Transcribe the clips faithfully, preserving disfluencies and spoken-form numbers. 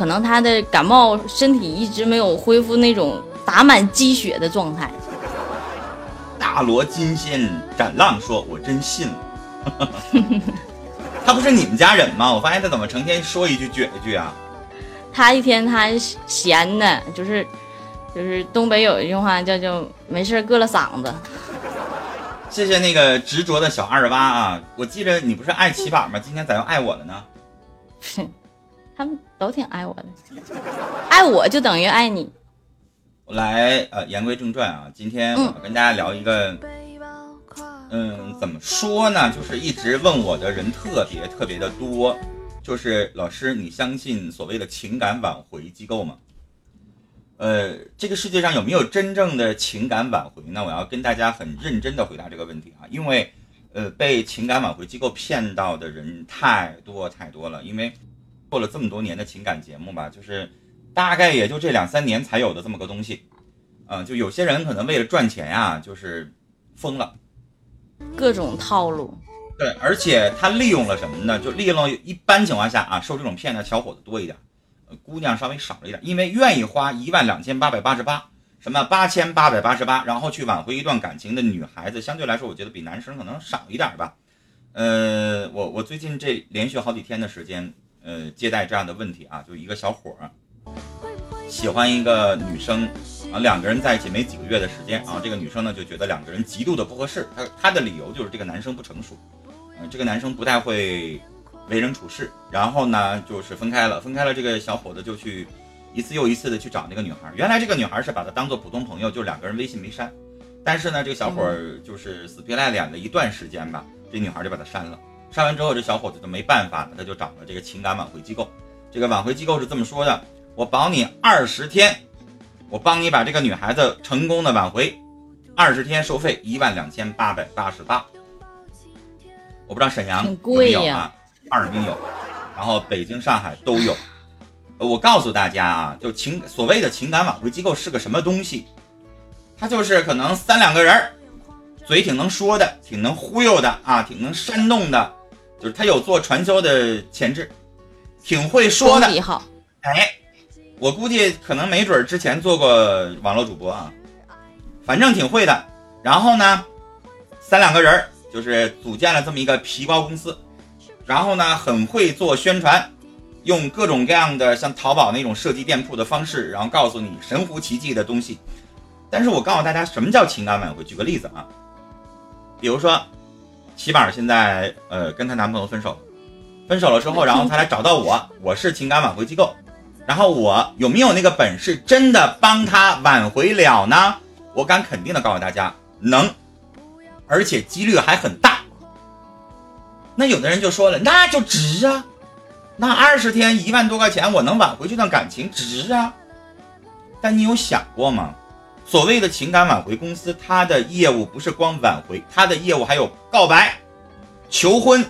可能他的感冒身体一直没有恢复那种打满鸡血的状态。大罗金仙斩浪说我真信了。他不是你们家人吗？我发现他怎么成天说一句撅一句啊。他一天他闲的就是就是东北有一句话叫叫没事割了嗓子。谢谢那个执着的小二八啊！我记着你不是爱骑马吗？今天咋又爱我了呢？他们都挺爱我的，爱我就等于爱你。我来呃，言归正传啊，今天我跟大家聊一个，嗯，嗯怎么说呢？就是一直问我的人特别特别的多，就是老师，你相信所谓的情感挽回机构吗？呃，这个世界上有没有真正的情感挽回呢？我要跟大家很认真的回答这个问题啊，因为，呃，被情感挽回机构骗到的人太多太多了。因为做了这么多年的情感节目吧，就是大概也就这两三年才有的这么个东西，嗯、呃，就有些人可能为了赚钱呀、啊，就是疯了，各种套路。对，而且他利用了什么呢？就利用一般情况下啊，受这种骗的小伙子多一点。姑娘稍微少了一点，因为愿意花一万两千八百八十八，什么八千八百八十八，然后去挽回一段感情的女孩子，相对来说，我觉得比男生可能少一点吧。呃，我我最近这连续好几天的时间，呃，接待这样的问题啊，就一个小伙儿喜欢一个女生啊，两个人在一起没几个月的时间啊，这个女生呢就觉得两个人极度的不合适，她她的理由就是这个男生不成熟，呃，这个男生不太会为人处事，然后呢，就是分开了。分开了，这个小伙子就去一次又一次的去找那个女孩。原来这个女孩是把他当做普通朋友，就两个人微信没删。但是呢，这个小伙就是死皮赖脸的一段时间吧，这女孩就把他删了。删完之后，这小伙子就没办法了，他就找了这个情感挽回机构。这个挽回机构是这么说的：我保你二十天，我帮你把这个女孩子成功的挽回。二十天收费一万两千八百八十八。我不知道沈阳有没有啊？哈尔滨有，然后北京、上海都有。我告诉大家啊，就情所谓的情感挽回机构是个什么东西？它就是可能三两个人，嘴挺能说的，挺能忽悠的啊，挺能煽动的，就是他有做传销的潜质，挺会说的。哎，我估计可能没准之前做过网络主播啊，反正挺会的。然后呢，三两个人就是组建了这么一个皮包公司。然后呢，很会做宣传，用各种各样的像淘宝那种设计店铺的方式，然后告诉你神乎其技的东西。但是我告诉大家什么叫情感挽回，举个例子啊，比如说齐宝现在呃跟她男朋友分手了，分手了之后，然后她来找到我，我是情感挽回机构，然后我有没有那个本事真的帮她挽回了呢？我敢肯定的告诉大家，能，而且几率还很大。那有的人就说了，那就值啊，那二十天一万多块钱我能挽回这段感情值啊。但你有想过吗？所谓的情感挽回公司，它的业务不是光挽回，它的业务还有告白、求婚，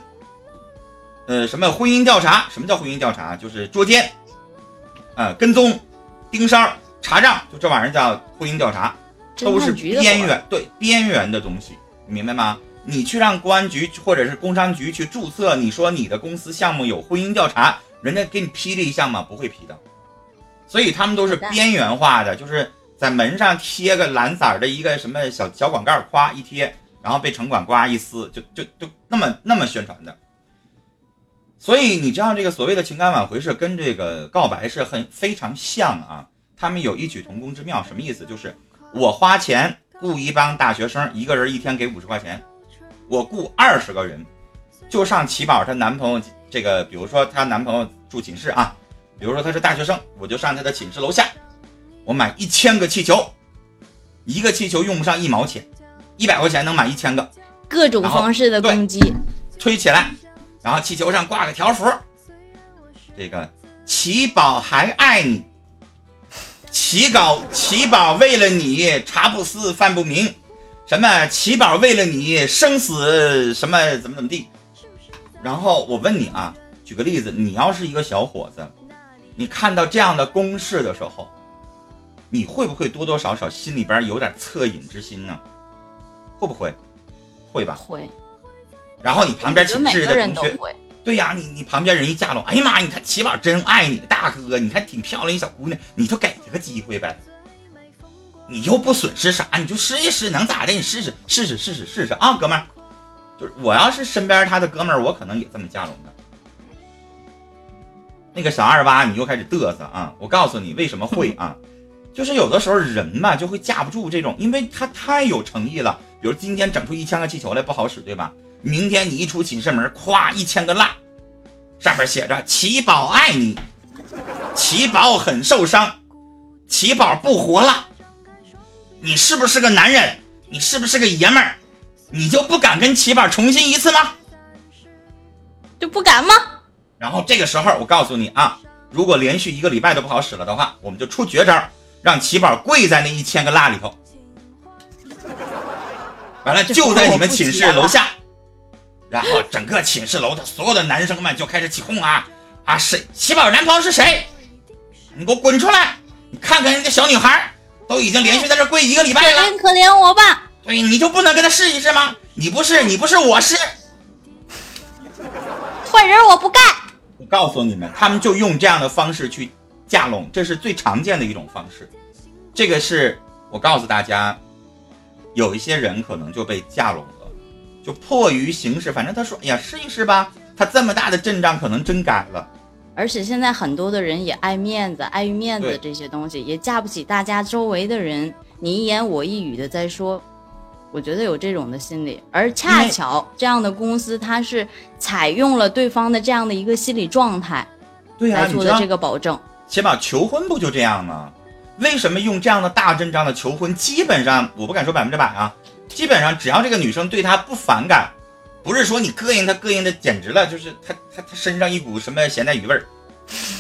呃，什么婚姻调查。什么叫婚姻调查？就是捉奸啊、呃、跟踪、盯梢、查账，就这玩意儿叫婚姻调查，都是边缘，对，边缘的东西，你明白吗？你去让公安局或者是工商局去注册，你说你的公司项目有婚姻调查，人家给你批了一项吗？不会批的。所以他们都是边缘化的，就是在门上贴个蓝色的一个什么小小广告，夸一贴，然后被城管刮一撕，就就就那么那么宣传的。所以你知道这个所谓的情感挽回是跟这个告白是很非常像啊，他们有异曲同工之妙。什么意思？就是我花钱雇一帮大学生，一个人一天给五十块钱。我雇二十个人，就上齐宝她男朋友这个，比如说她男朋友住寝室啊，比如说他是大学生，我就上他的寝室楼下，我买一千个气球，一个气球用不上一毛钱，一百块钱能买一千个，各种方式的攻击，推起来，然后气球上挂个条幅，这个齐宝还爱你，齐宝齐宝为了你茶不思饭不明。什么齐宝为了你生死什么怎么怎么地。然后我问你啊，举个例子，你要是一个小伙子，你看到这样的公式的时候，你会不会多多少少心里边有点恻隐之心呢？会不会？会吧。会。然后你旁边寝室的同学，对呀，你你旁边人一嫁了，哎呀妈，你看齐宝真爱你，大哥，你看挺漂亮一小姑娘，你就给她个机会呗，你又不损失啥，你就试一试，能咋的？你试试试试试试试试啊，哥们儿，就是我要是身边他的哥们儿，我可能也这么嫁拢的。那个小二八，你又开始嘚瑟啊！我告诉你为什么会啊，就是有的时候人嘛就会架不住这种，因为他太有诚意了。比如今天整出一千个气球来不好使，对吧？明天你一出寝室门，咵一千个蜡，上面写着"齐宝爱你"，"齐宝很受伤"，"齐宝不活了"，你是不是个男人？你是不是个爷们儿？你就不敢跟齐宝重新一次吗？就不敢吗？然后这个时候我告诉你啊，如果连续一个礼拜都不好使了的话，我们就出绝招，让齐宝跪在那一千个蜡里头，完了就在你们寝室楼下，然后整个寝室楼的所有的男生们就开始起哄啊啊，谁齐宝男朋友是谁，你给我滚出来，你看看人家小女孩都已经连续在这跪一个礼拜了，可怜我吧，对，你就不能跟他试一试吗？你不是你不是我是坏人，我不干。我告诉你们，他们就用这样的方式去架拢，这是最常见的一种方式。这个是我告诉大家，有一些人可能就被架拢了，就迫于形势，反正他说哎呀试一试吧，他这么大的阵仗可能真改了。而且现在很多的人也爱面子，碍于面子这些东西也架不起大家周围的人你一言我一语的在说，我觉得有这种的心理。而恰巧这样的公司它是采用了对方的这样的一个心理状态来做的这个保证。且把求婚不就这样吗？为什么用这样的大阵仗的求婚，基本上我不敢说百分之百啊，基本上只要这个女生对她不反感，不是说你膈应她膈应的简直了，就是她她她身上一股什么咸带鱼味儿，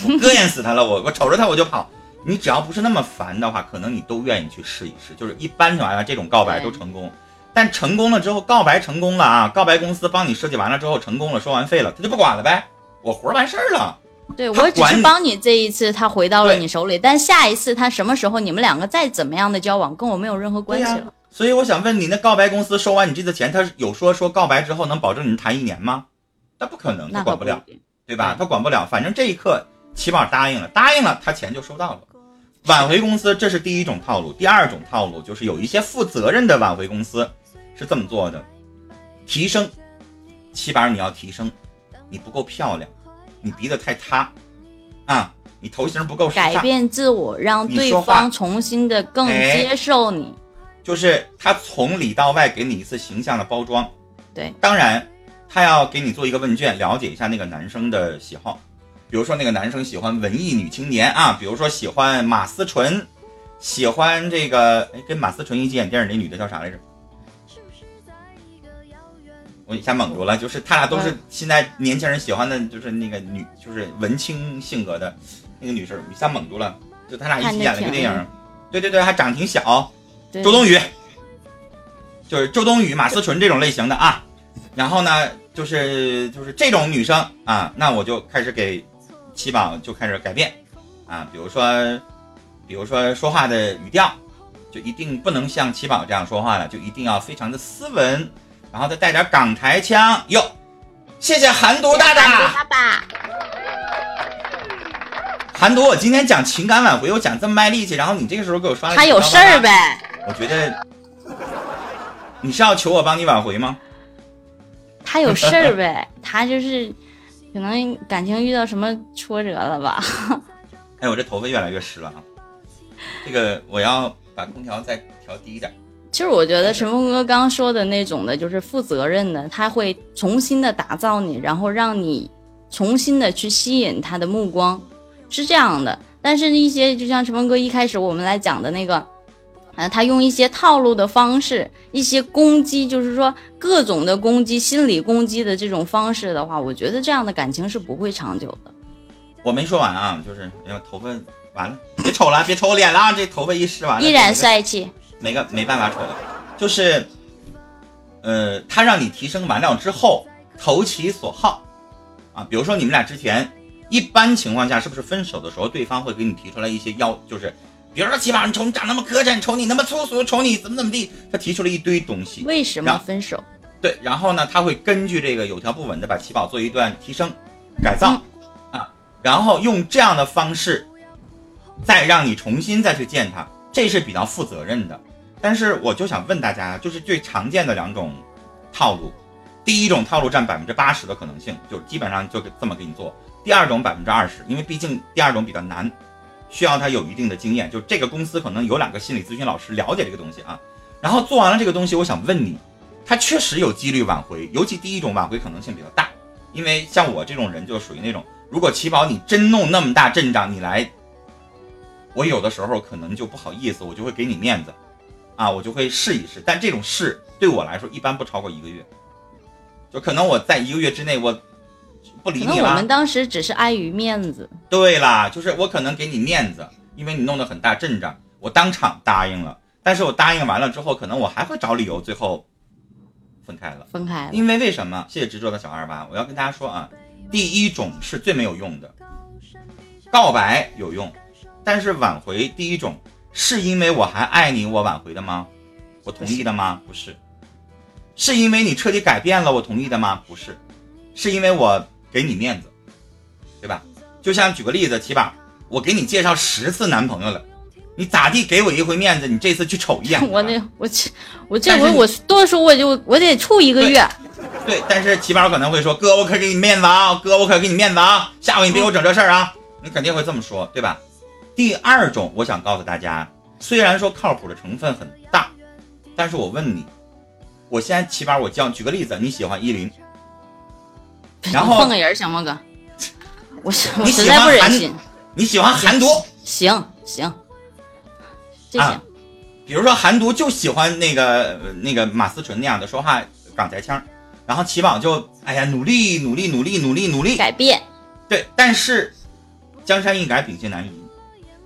我膈应死她了，我我瞅着她我就跑，你只要不是那么烦的话，可能你都愿意去试一试。就是一般情况下这种告白都成功，但成功了之后，告白成功了啊，告白公司帮你设计完了之后成功了，收完费了，他就不管了呗，我活完事儿了。对，我只是帮你这一次，他回到了你手里，但下一次他什么时候你们两个再怎么样的交往，跟我没有任何关系了。啊、所以我想问你，那告白公司收完你这次钱，他有说说告白之后能保证你们谈一年吗？那不可能，他管不了，不对吧？他管不了，反正这一刻起码答应了，答应了他钱就收到了。挽回公司这是第一种套路，第二种套路就是有一些负责任的挽回公司是这么做的，提升，起码你要提升，你不够漂亮，你鼻子太塌，啊，你头型不够时尚，改变自我，让对方重新的更接受你，就是他从里到外给你一次形象的包装。对，当然他要给你做一个问卷，了解一下那个男生的喜好，比如说那个男生喜欢文艺女青年啊，比如说喜欢马思纯，喜欢这个，哎，跟马思纯一起演电影那女的叫啥来着？我一下蒙住了，就是他俩都是现在年轻人喜欢的，就是那个女，就是文青性格的那个女生，一下蒙住了。就他俩一起演了一个电影，对对对，还长挺小，周冬雨，就是周冬雨、马思纯这种类型的啊。然后呢，就是就是这种女生啊，那我就开始给七宝就开始改变啊，比如说，比如说说话的语调，就一定不能像七宝这样说话了，就一定要非常的斯文。然后再带点港台腔哟，谢谢韩独大大。韩独，我今天讲情感挽回，我讲这么卖力气，然后你这个时候给我刷了，他有事儿呗？我觉得你是要求我帮你挽回吗？他有事儿呗，他就是可能感情遇到什么挫折了吧？哎，我这头发越来越湿了啊！这个我要把空调再调低一点。其实我觉得陈峰哥刚刚说的那种的就是负责任的，他会重新的打造你，然后让你重新的去吸引他的目光，是这样的。但是一些就像陈峰哥一开始我们来讲的那个、呃、他用一些套路的方式，一些攻击，就是说各种的攻击，心理攻击的这种方式的话，我觉得这样的感情是不会长久的。我没说完啊，就是哎呀头发完了，别瞅了，别瞅我脸了，这头发一湿完了依然帅气，没个没办法瞅了，就是，呃，他让你提升完了之后，投其所好，啊，比如说你们俩之前，一般情况下是不是分手的时候，对方会给你提出来一些要，就是，比如说起码你瞅你长那么磕碜，瞅你那么粗俗，瞅你怎么怎么地，他提出了一堆东西。为什么分手？对，然后呢，他会根据这个有条不紊的把起跑做一段提升、改造、嗯、啊，然后用这样的方式再让你重新再去见它，这是比较负责任的。但是我就想问大家，就是最常见的两种套路，第一种套路占 百分之八十 的可能性，就基本上就这么给你做；第二种 百分之二十， 因为毕竟第二种比较难，需要他有一定的经验，就这个公司可能有两个心理咨询老师了解这个东西啊。然后做完了这个东西，我想问你，他确实有几率挽回，尤其第一种挽回可能性比较大，因为像我这种人就属于那种，如果起跑你真弄那么大阵仗你来，我有的时候可能就不好意思，我就会给你面子啊，我就会试一试，但这种试对我来说一般不超过一个月，就可能我在一个月之内我不理你了。可能我们当时只是碍于面子。对啦，就是我可能给你面子，因为你弄得很大阵仗，我当场答应了，但是我答应完了之后，可能我还会找理由，最后分开了。分开了，因为为什么？谢谢执着的小二八，我要跟大家说啊，第一种是最没有用的，告白有用，但是挽回第一种。是因为我还爱你我挽回的吗？我同意的吗？不是。是因为你彻底改变了我同意的吗？不是。是因为我给你面子，对吧？就像举个例子，起码我给你介绍十次男朋友了，你咋地给我一回面子，你这次去瞅一眼我那我我这回我多说我就我得处一个月。对， 对，但是起码可能会说，哥我可给你面子啊，哥我可给你面子啊，下回你别给我整这事儿啊、嗯、你肯定会这么说，对吧？第二种，我想告诉大家，虽然说靠谱的成分很大，但是我问你，我现在起码我教举个例子，你喜欢依林，然后放个人行吗？哥，我实在不忍心。你喜欢韩毒？行行，这行、啊。比如说韩毒就喜欢那个那个马思纯那样的说话港台腔，然后起码就哎呀努力努力努力努力努力改变。对，但是江山易改，秉性难移。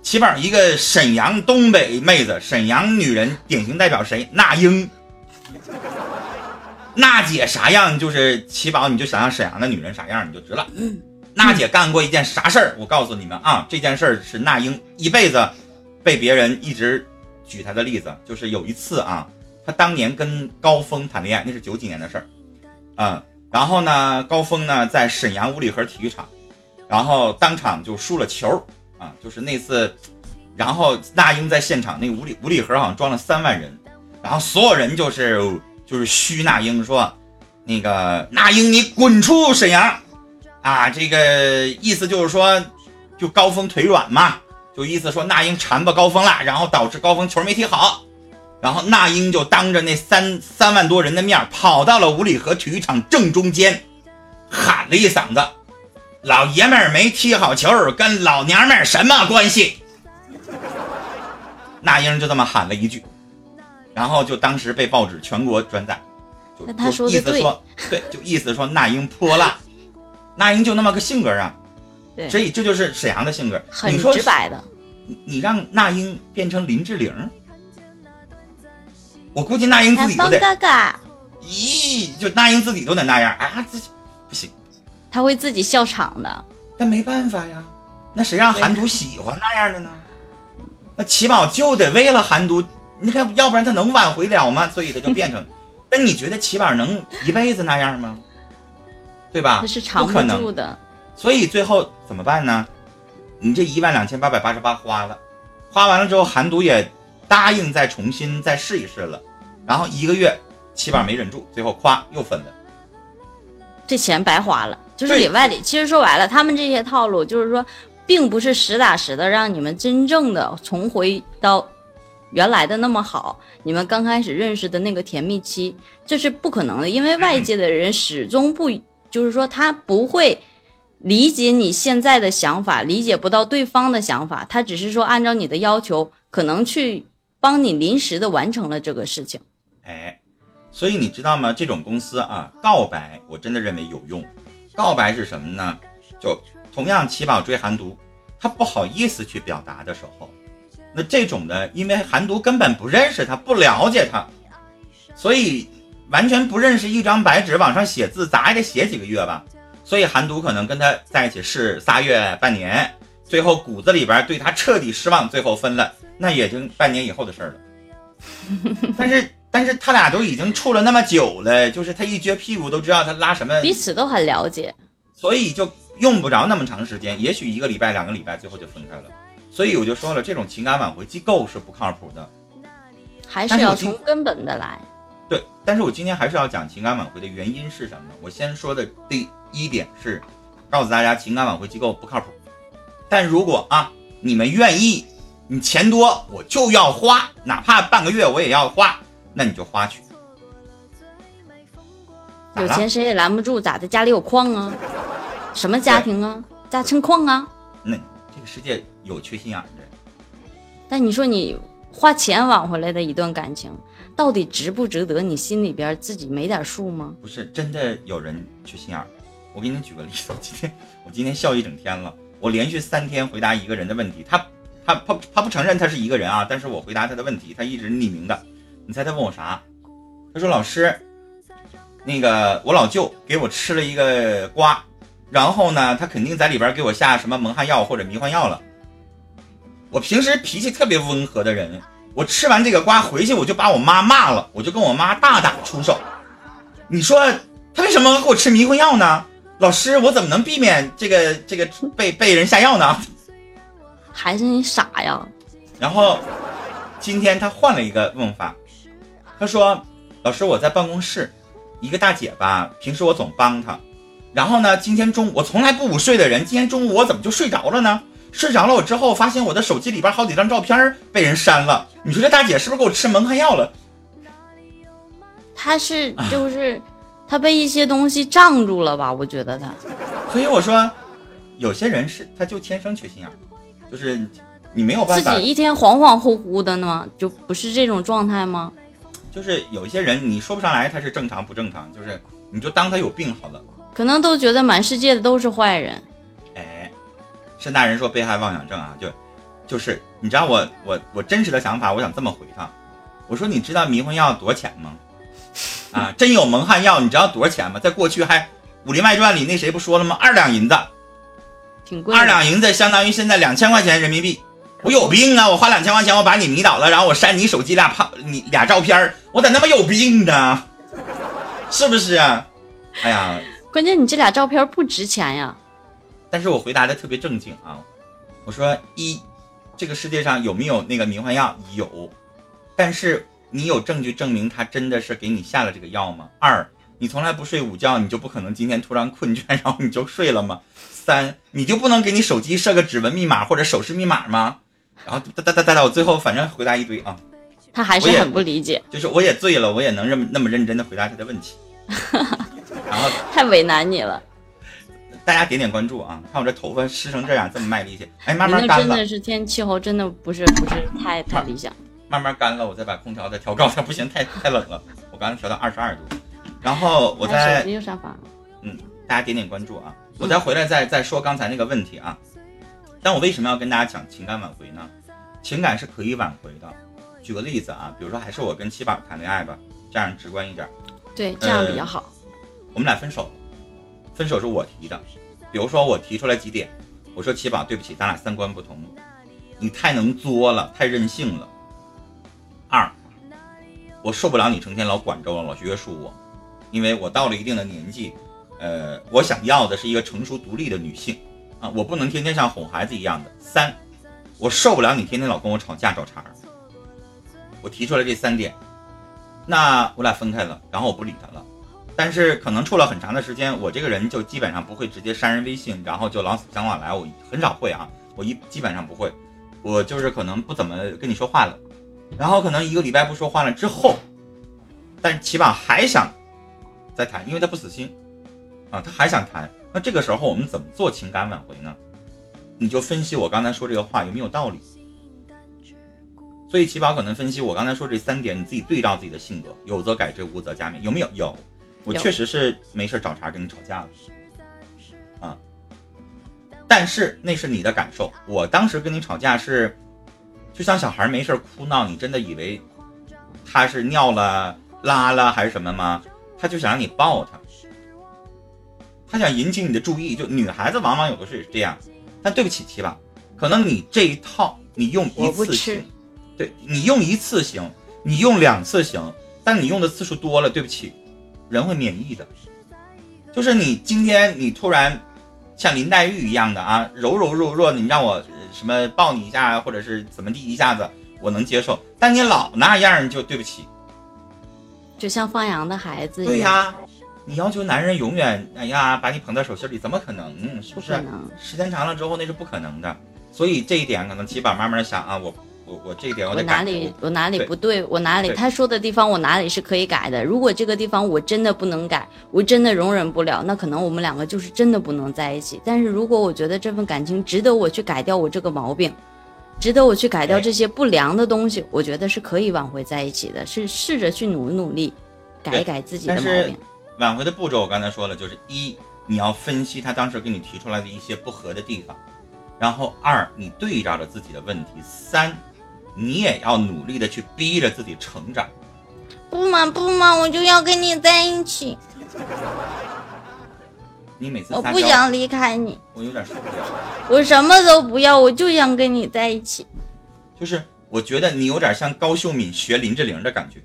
起码一个沈阳东北妹子，沈阳女人典型代表谁？那英，那姐啥样？就是起码你就想象沈阳的女人啥样，你就知了。那姐干过一件啥事儿？我告诉你们啊，这件事儿是那英一辈子被别人一直举她的例子，就是有一次啊，她当年跟高峰谈恋爱，那是九几年的事儿，嗯，然后呢，高峰呢在沈阳五里河体育场，然后当场就输了球。啊，就是那次，然后那英在现场那五里五里河好像装了三万人，然后所有人就是就是嘘那英说，那个那英你滚出沈阳，啊，这个意思就是说，就高峰腿软嘛，就意思说那英缠吧高峰了，然后导致高峰球没踢好，然后那英就当着那三三万多人的面跑到了五里河体育场正中间，喊了一嗓子。老爷们儿没踢好球跟老娘们儿什么关系？那英就这么喊了一句，然后就当时被报纸全国转载，就他说的对，对，就意思说那英泼辣，那英就那么个性格啊，对，所以这就是沈阳的性格，很直白的。你, 你让那英变成林志玲，我估计那英自己都得，哥哥咦，就那英自己都得那样啊，这不行。他会自己笑场的，但没办法呀，那谁让韩毒喜欢那样的呢？那起码就得为了韩毒，你看，要不然他能挽回了吗？所以他就变成，那你觉得起码能一辈子那样吗？对吧？这是藏不住的。所以最后怎么办呢？你这一万两千八百八十八花了，花完了之后，韩毒也答应再重新再试一试了，然后一个月起码没忍住，最后咵又分了，这钱白花了。就是里外里，其实说白了，他们这些套路就是说，并不是实打实的让你们真正的重回到原来的那么好，你们刚开始认识的那个甜蜜期，这是不可能的，因为外界的人始终不，就是说他不会理解你现在的想法，理解不到对方的想法，他只是说按照你的要求，可能去帮你临时的完成了这个事情。哎，所以你知道吗？这种公司啊，告白我真的认为有用。告白是什么呢？就同样起跑追韩毒，他不好意思去表达的时候，那这种的，因为韩毒根本不认识他，不了解他，所以完全不认识，一张白纸往上写字，咋也得写几个月吧。所以韩毒可能跟他在一起是仨月半年，最后骨子里边对他彻底失望，最后分了，那也就半年以后的事了。但是但是他俩都已经处了那么久了，就是他一撅屁股都知道他拉什么，彼此都很了解，所以就用不着那么长时间，也许一个礼拜两个礼拜最后就分开了。所以我就说了，这种情感挽回机构是不靠谱的，还是要从根本的来。对，但是我今天还是要讲情感挽回的原因是什么呢？我先说的第一点是告诉大家，情感挽回机构不靠谱。但如果啊你们愿意，你钱多我就要花，哪怕半个月我也要花，那你就花去。有钱谁也拦不住，咋的？家里有矿啊，什么家庭啊，家称矿啊。那这个世界有缺心眼的人。但你说你花钱挽回来的一段感情，到底值不值得？你心里边自己没点数吗？不是，真的有人缺心眼。我给你举个例子，今天我今天笑一整天了，我连续三天回答一个人的问题，他他他他不承认他是一个人啊，但是我回答他的问题，他一直匿名的。你猜他问我啥？他说老师，那个我老舅给我吃了一个瓜，然后呢他肯定在里边给我下什么蒙汗药或者迷幻药了。我平时脾气特别温和的人，我吃完这个瓜回去我就把我妈骂了，我就跟我妈大打出手。你说他为什么给我吃迷幻药呢？老师，我怎么能避免这个这个被被人下药呢？还是你傻呀？然后今天他换了一个问法，他说老师，我在办公室一个大姐吧，平时我总帮她，然后呢今天中午我从来不午睡的人，今天中午我怎么就睡着了呢？睡着了我之后发现我的手机里边好几张照片被人删了，你说这大姐是不是给我吃蒙汗药了？她是就是她被一些东西障住了吧，我觉得她。所以我说有些人是她就天生缺心眼，就是你没有办法，自己一天恍恍惚惚的呢，就不是这种状态吗？就是有一些人你说不上来他是正常不正常，就是你就当他有病好了，可能都觉得满世界的都是坏人。哎，沈大人说被害妄想症啊，就就是你知道我我我真实的想法，我想这么回他，我说你知道迷魂药多少钱吗？啊，真有蒙汗药你知道多少钱吗？在过去还《武林外传》里那谁不说了吗？二两银子，挺贵，二两银子相当于现在两千块钱人民币。我有病啊！我花两千块钱，我把你迷倒了，然后我删你手机俩胖你俩照片，我咋那么有病呢？是不是啊？哎呀，关键你这俩照片不值钱呀。但是我回答的特别正经啊，我说一，这个世界上有没有那个迷幻药？有，但是你有证据证明他真的是给你下了这个药吗？二，你从来不睡午觉，你就不可能今天突然困倦，然后你就睡了吗？三，你就不能给你手机设个指纹密码或者手势密码吗？然后哒哒哒哒哒，我最后反正回答一堆啊，他还是很不理解，就是我也醉了，我也能认那么认真的回答他的问题，然后太为难你了。大家点点关注啊，看我这头发湿成这样，这么卖力气，哎，慢慢干了。真的是天气候真的不是不是太太理想，慢慢干了，我再把空调再调高，它不行，太太冷了，我刚才调到二十二度，然后我再手机又上房，嗯，大家点点关注啊，我再回来再再说刚才那个问题啊。但我为什么要跟大家讲情感挽回呢？情感是可以挽回的。举个例子啊，比如说还是我跟七宝谈恋爱吧，这样直观一点。对，这样比较好。呃、我们俩分手，分手是我提的。比如说我提出来几点，我说七宝，对不起，咱俩三观不同，你太能作了，太任性了。二，我受不了你成天老管着我，老约束我，因为我到了一定的年纪，呃，我想要的是一个成熟独立的女性。啊，我不能天天像哄孩子一样的。三，我受不了你天天老跟我吵架找茬。我提出来这三点，那我俩分开了，然后我不理他了。但是可能处了很长的时间，我这个人就基本上不会直接删人微信，然后就老死相往来，我很少会啊，我一基本上不会，我就是可能不怎么跟你说话了，然后可能一个礼拜不说话了之后，但起码还想再谈，因为他不死心啊，他还想谈。那这个时候我们怎么做情感挽回呢？你就分析我刚才说这个话有没有道理。所以起宝可能分析我刚才说这三点，你自己对照自己的性格，有则改之，无则加勉，有没有？有，我确实是没事找茬跟你吵架了啊。但是那是你的感受，我当时跟你吵架是就像小孩没事哭闹，你真的以为他是尿了拉了还是什么吗？他就想让你抱他，他想引起你的注意，就女孩子往往有的是这样。但对不起七吧，可能你这一套你用一次行，对，你用一次行，你用两次行，但你用的次数多了，对不起，人会免疫的。就是你今天你突然像林黛玉一样的啊，柔柔弱弱，你让我什么抱你一下或者是怎么地一下子，我能接受。但你老那样就对不起，就像放羊的孩子一样。对呀、啊，你要求男人永远哎呀把你捧在手心里，怎么可能？是不是？不可能。时间长了之后那是不可能的。所以这一点可能起码慢慢想啊，我。我我这一点我得改，我哪里我哪里不对，我哪里他说的地方我哪里是可以改的。如果这个地方我真的不能改，我真的容忍不了，那可能我们两个就是真的不能在一起。但是如果我觉得这份感情值得我去改掉我这个毛病，值得我去改掉这些不良的东西，我觉得是可以挽回在一起的，是试着去努努力改一改自己的毛病。挽回的步骤我刚才说了，就是一，你要分析他当时给你提出来的一些不合的地方，然后二，你对照着自己的问题，三，你也要努力的去逼着自己成长。不嘛不嘛，我就要跟你在一起。你每次我不想离开你，我有点受不了。我什么都不要，我就想跟你在一起。就是我觉得你有点像高秀敏学林志玲的感觉。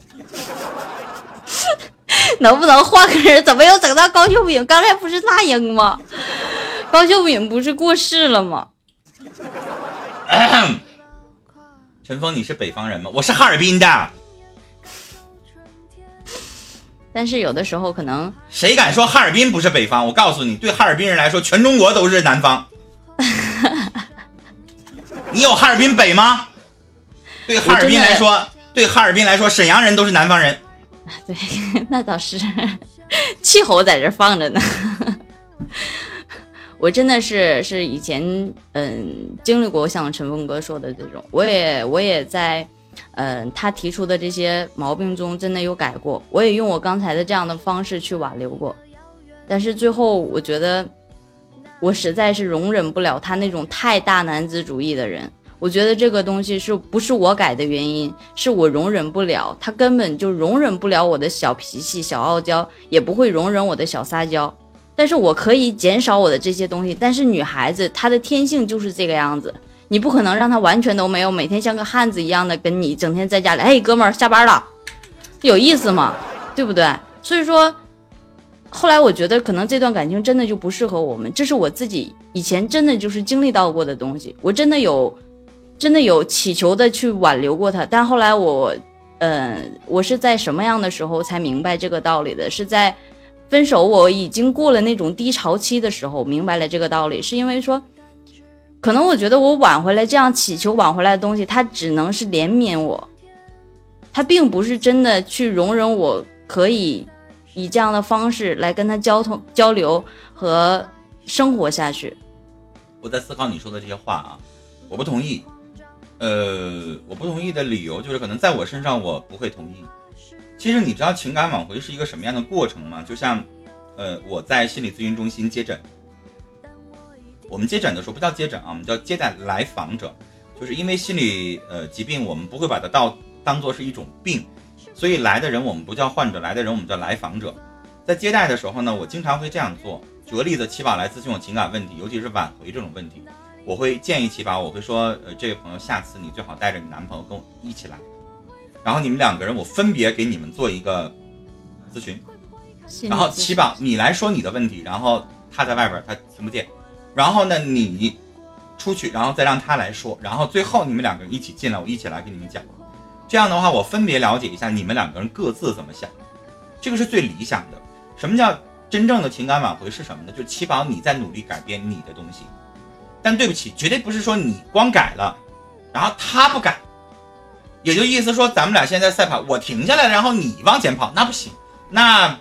能不能换个人？怎么又整到高秀敏？刚才不是那英吗？高秀敏不是过世了吗？陈峰，你是北方人吗？我是哈尔滨的。但是有的时候可能谁敢说哈尔滨不是北方？我告诉你，对哈尔滨人来说，全中国都是南方。你有哈尔滨北吗？对哈尔滨来说，对哈尔滨来说，沈阳人都是南方人。对，那倒是，气候在这放着呢。我真的是是以前嗯经历过像陈峰哥说的这种，我也我也在嗯他提出的这些毛病中真的有改过，我也用我刚才的这样的方式去挽留过，但是最后我觉得我实在是容忍不了他那种太大男子主义的人。我觉得这个东西是不是我改的原因，是我容忍不了，他根本就容忍不了我的小脾气小傲娇，也不会容忍我的小撒娇。但是我可以减少我的这些东西，但是女孩子她的天性就是这个样子，你不可能让她完全都没有，每天像个汉子一样的跟你整天在家里，哎，哥们儿下班了，有意思吗？对不对？所以说，后来我觉得可能这段感情真的就不适合我们，这是我自己以前真的就是经历到过的东西，我真的有，真的有祈求的去挽留过他，但后来我，嗯、呃，我是在什么样的时候才明白这个道理的？是在。分手我已经过了那种低潮期的时候明白了这个道理，是因为说可能我觉得我挽回来这样祈求挽回来的东西，它只能是怜悯我，它并不是真的去容忍我可以以这样的方式来跟他交通交流和生活下去。我在思考你说的这些话啊，我不同意。呃，我不同意的理由就是可能在我身上我不会同意。其实你知道情感挽回是一个什么样的过程吗？就像呃，我在心理咨询中心接诊，我们接诊的时候不叫接诊啊，我们叫接待来访者。就是因为心理呃疾病，我们不会把它到当做是一种病，所以来的人我们不叫患者，来的人我们叫来访者。在接待的时候呢，我经常会这样做。举个例子，齐宝来咨询我情感问题，尤其是挽回这种问题，我会建议齐宝，我会说呃，这位朋友，下次你最好带着你男朋友跟我一起来，然后你们两个人我分别给你们做一个咨询，然后齐宝你来说你的问题，然后他在外边他听不见，然后呢你出去，然后再让他来说，然后最后你们两个人一起进来，我一起来给你们讲。这样的话我分别了解一下你们两个人各自怎么想，这个是最理想的。什么叫真正的情感挽回是什么呢？就齐宝你在努力改变你的东西，但对不起，绝对不是说你光改了然后他不改，也就意思说咱们俩现在赛跑，我停下来然后你往前跑，那不行，那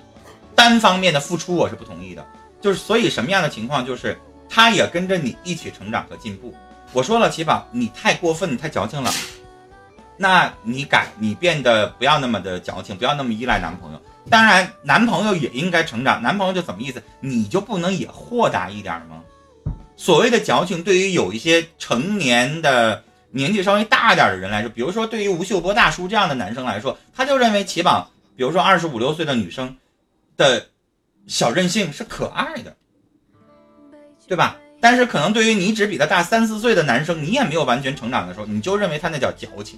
单方面的付出我是不同意的。就是所以什么样的情况，就是他也跟着你一起成长和进步。我说了，齐宝你太过分你太矫情了，那你改，你变得不要那么的矫情，不要那么依赖男朋友。当然男朋友也应该成长，男朋友就怎么意思，你就不能也豁达一点吗？所谓的矫情对于有一些成年的年纪稍微大一点的人来说，比如说对于吴秀波大叔这样的男生来说，他就认为齐宝比如说二十五六岁的女生的小任性是可爱的，对吧？但是可能对于你只比他大三四岁的男生，你也没有完全成长的时候，你就认为他那叫矫情。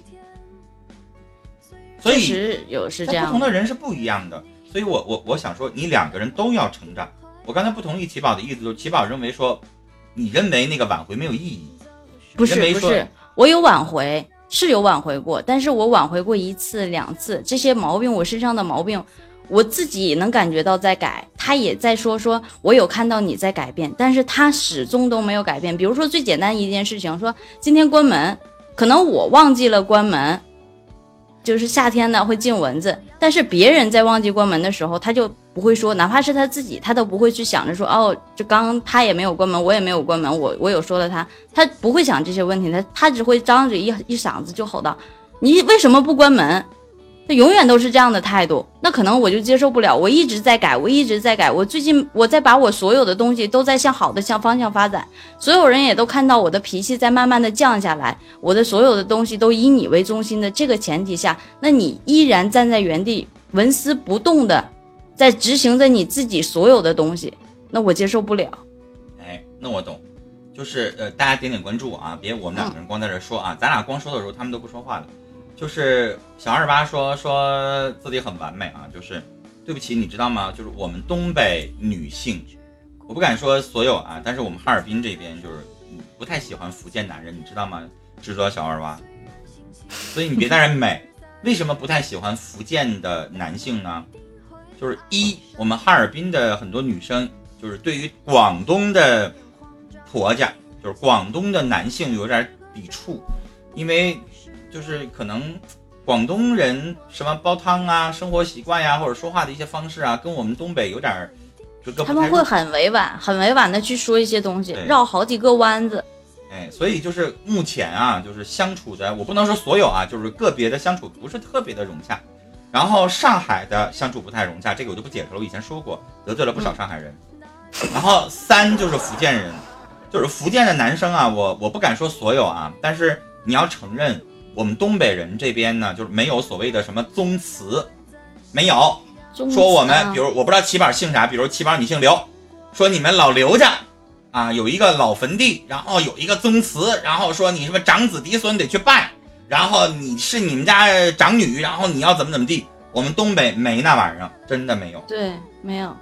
所以确实有是这样，不同的人是不一样的。所以我我我想说，你两个人都要成长。我刚才不同意起宝的意思，就是起宝认为说，你认为那个挽回没有意义。不是不是，我有挽回，是有挽回过，但是我挽回过一次两次，这些毛病我身上的毛病，我自己能感觉到在改，他也在说说我有看到你在改变，但是他始终都没有改变。比如说最简单一件事情，说今天关门，可能我忘记了关门。就是夏天呢会进蚊子，但是别人在忘记关门的时候他就不会说，哪怕是他自己他都不会去想着说，哦，就刚刚他也没有关门，我也没有关门，我我有说了他他不会想这些问题，他他只会张着一一嗓子就吼道，你为什么不关门？他永远都是这样的态度，那可能我就接受不了，我一直在改，我一直在改，我最近我在把我所有的东西都在向好的向方向发展，所有人也都看到我的脾气在慢慢的降下来，我的所有的东西都以你为中心的这个前提下，那你依然站在原地纹丝不动的在执行着你自己所有的东西，那我接受不了。哎，那我懂，就是呃，大家点点关注啊，别我们两个人光在这说啊，嗯、咱俩光说的时候他们都不说话了。就是小二八说说自己很完美啊，就是对不起，你知道吗？就是我们东北女性，我不敢说所有啊，但是我们哈尔滨这边就是不太喜欢福建男人，你知道吗？制作小二八，所以你别在这美。为什么不太喜欢福建的男性呢？就是一，我们哈尔滨的很多女生就是对于广东的婆家，就是广东的男性有点抵触，因为。就是可能广东人什么煲汤啊，生活习惯呀、啊，或者说话的一些方式啊，跟我们东北有点就他们会很委婉很委婉的去说一些东西，绕好几个弯子。哎，所以就是目前啊，就是相处着，我不能说所有啊，就是个别的相处不是特别的融洽。然后上海的相处不太融洽，这个我就不解释了，我以前说过得罪了不少上海人、嗯、然后三就是福建人，就是福建的男生啊，我我不敢说所有啊，但是你要承认我们东北人这边呢，就是没有所谓的什么宗祠，没有说我们，比如我不知道起宝姓啥，比如起宝你姓刘，说你们老刘家啊有一个老坟地，然后有一个宗祠，然后说你什么长子嫡孙得去拜，然后你是你们家长女，然后你要怎么怎么地，我们东北没那玩意儿，真的没有。对，没有。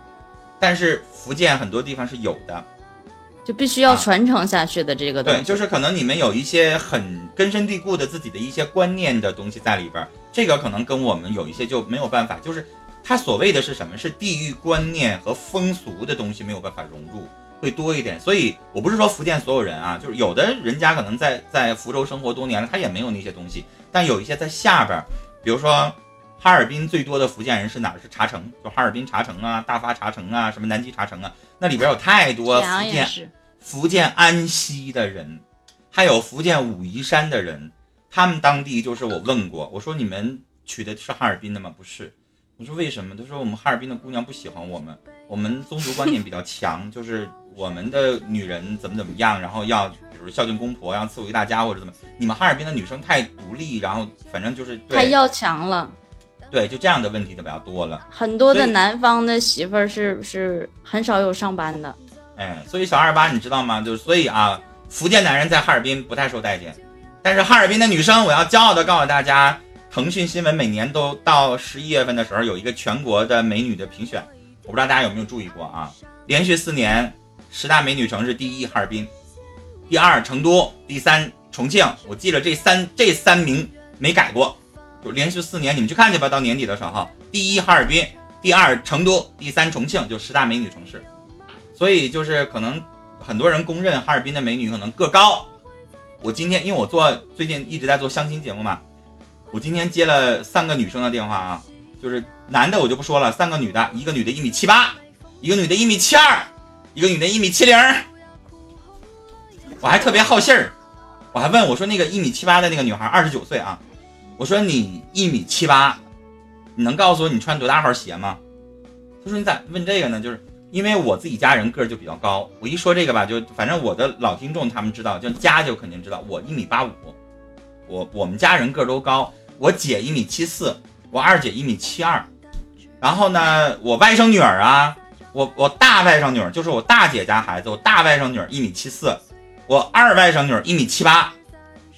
但是福建很多地方是有的。就必须要传承下去的这个东西、啊、对，就是可能你们有一些很根深蒂固的自己的一些观念的东西在里边，这个可能跟我们有一些就没有办法，就是它所谓的是什么，是地域观念和风俗的东西没有办法融入会多一点。所以我不是说福建所有人啊，就是有的人家可能在在福州生活多年了，他也没有那些东西，但有一些在下边，比如说哈尔滨最多的福建人是哪儿？是茶城，就哈尔滨茶城啊，大发茶城啊，什么南极茶城啊，那里边有太多福建福建安溪的人，还有福建武夷山的人，他们当地就是我问过，我说你们娶的是哈尔滨的吗？不是。我说为什么？他说我们哈尔滨的姑娘不喜欢我们，我们宗族观念比较强，就是我们的女人怎么怎么样，然后要比如孝敬公婆，然后伺候大家或者怎么，你们哈尔滨的女生太独立，然后反正就是太要强了。对，就这样的问题就比较多了。很多的南方的媳妇儿是是很少有上班的。哎，所以小二八你知道吗？就是所以啊，福建男人在哈尔滨不太受待见，但是哈尔滨的女生，我要骄傲的告诉大家，腾讯新闻每年都到十一月份的时候有一个全国的美女的评选，我不知道大家有没有注意过啊？连续四年十大美女城市第一哈尔滨，第二成都，第三重庆，我记了这三这三名没改过。就连续四年，你们去看去吧。到年底的时候，第一哈尔滨，第二成都，第三重庆，就十大美女城市。所以就是可能很多人公认哈尔滨的美女可能个高。我今天因为我做最近一直在做相亲节目嘛，我今天接了三个女生的电话啊，就是男的我就不说了，三个女的，一个女的一米七八，一个女的一米七二，一个女的一米七零。我还特别好信儿，我还问我说那个一米七八的那个女孩，二十九岁啊。我说你一米七八，你能告诉我你穿多大号鞋吗？他说你咋问这个呢？就是因为我自己家人个儿就比较高，我一说这个吧，就反正我的老听众他们知道，就家就肯定知道，我一米八五，我我们家人个儿都高，我姐一米七四，我二姐一米七二，然后呢，我外甥女儿啊，我我大外甥女儿就是我大姐家孩子，我大外甥女儿一米七四，我二外甥女儿一米七八，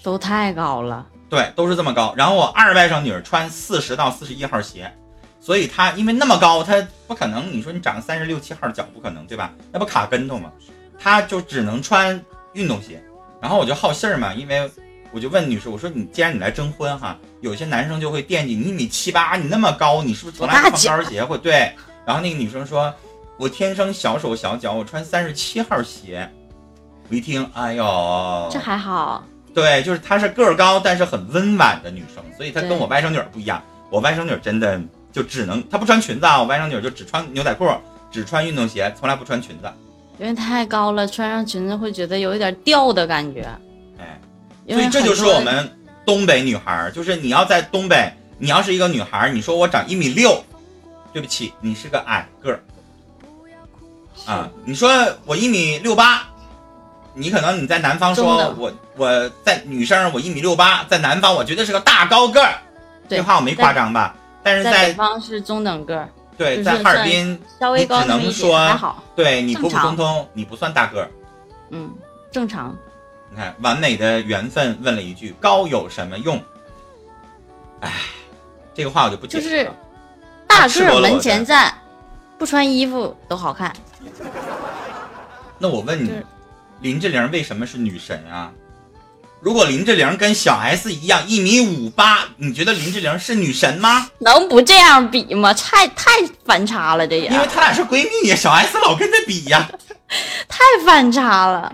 都太高了。对，都是这么高。然后我二外甥女穿四十到四十一号鞋，所以她因为那么高，她不可能，你说你长个三十六七号脚不可能，对吧？那不卡跟头吗？她就只能穿运动鞋。然后我就好信儿嘛，因为我就问女士，我说你既然你来征婚哈，有些男生就会惦记你一米七八，你那么高，你是不是从来不穿高跟鞋会？对。然后那个女生说，我天生小手小脚，我穿三十七号鞋。我一听，哎呦，这还好。对，就是她是个儿高，但是很温婉的女生，所以她跟我外甥女不一样。我外甥女真的就只能，她不穿裙子啊，我外甥女就只穿牛仔裤，只穿运动鞋，从来不穿裙子，因为太高了，穿上裙子会觉得有一点掉的感觉。哎，所以这就是我们东北女孩，就是你要在东北，你要是一个女孩，你说我长一米六，对不起，你是个矮个儿啊。你说我一米六八。你可能你在南方说我我在女生我一米六八，在南方我觉得是个大高个儿，这话我没夸张吧？但是 在, 在北方是中等个儿，对，就是、在哈尔滨稍微高你只能说，对你普普通通，你不算大个儿，嗯，正常。你看，完美的缘分问了一句：高有什么用？哎，这个话我就不解释了。就是大个儿门前站，不穿衣服都好看。那我问你。就是林志玲为什么是女神啊？如果林志玲跟小 S 一样一米五八，你觉得林志玲是女神吗？能不这样比吗？太太反差了，这也。因为她俩是闺蜜呀，小 S 老跟她比呀，太反差了。